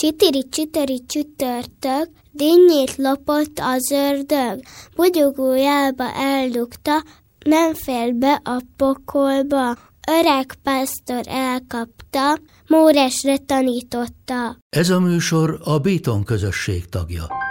Csitiri-csitiri csütörtök, dinnyét lopott az ördög, bugyogójába eldugta, nem fér be a pokolba. Öreg pásztor elkapta, Móresre tanította. Ez a műsor a Béton Közösség tagja.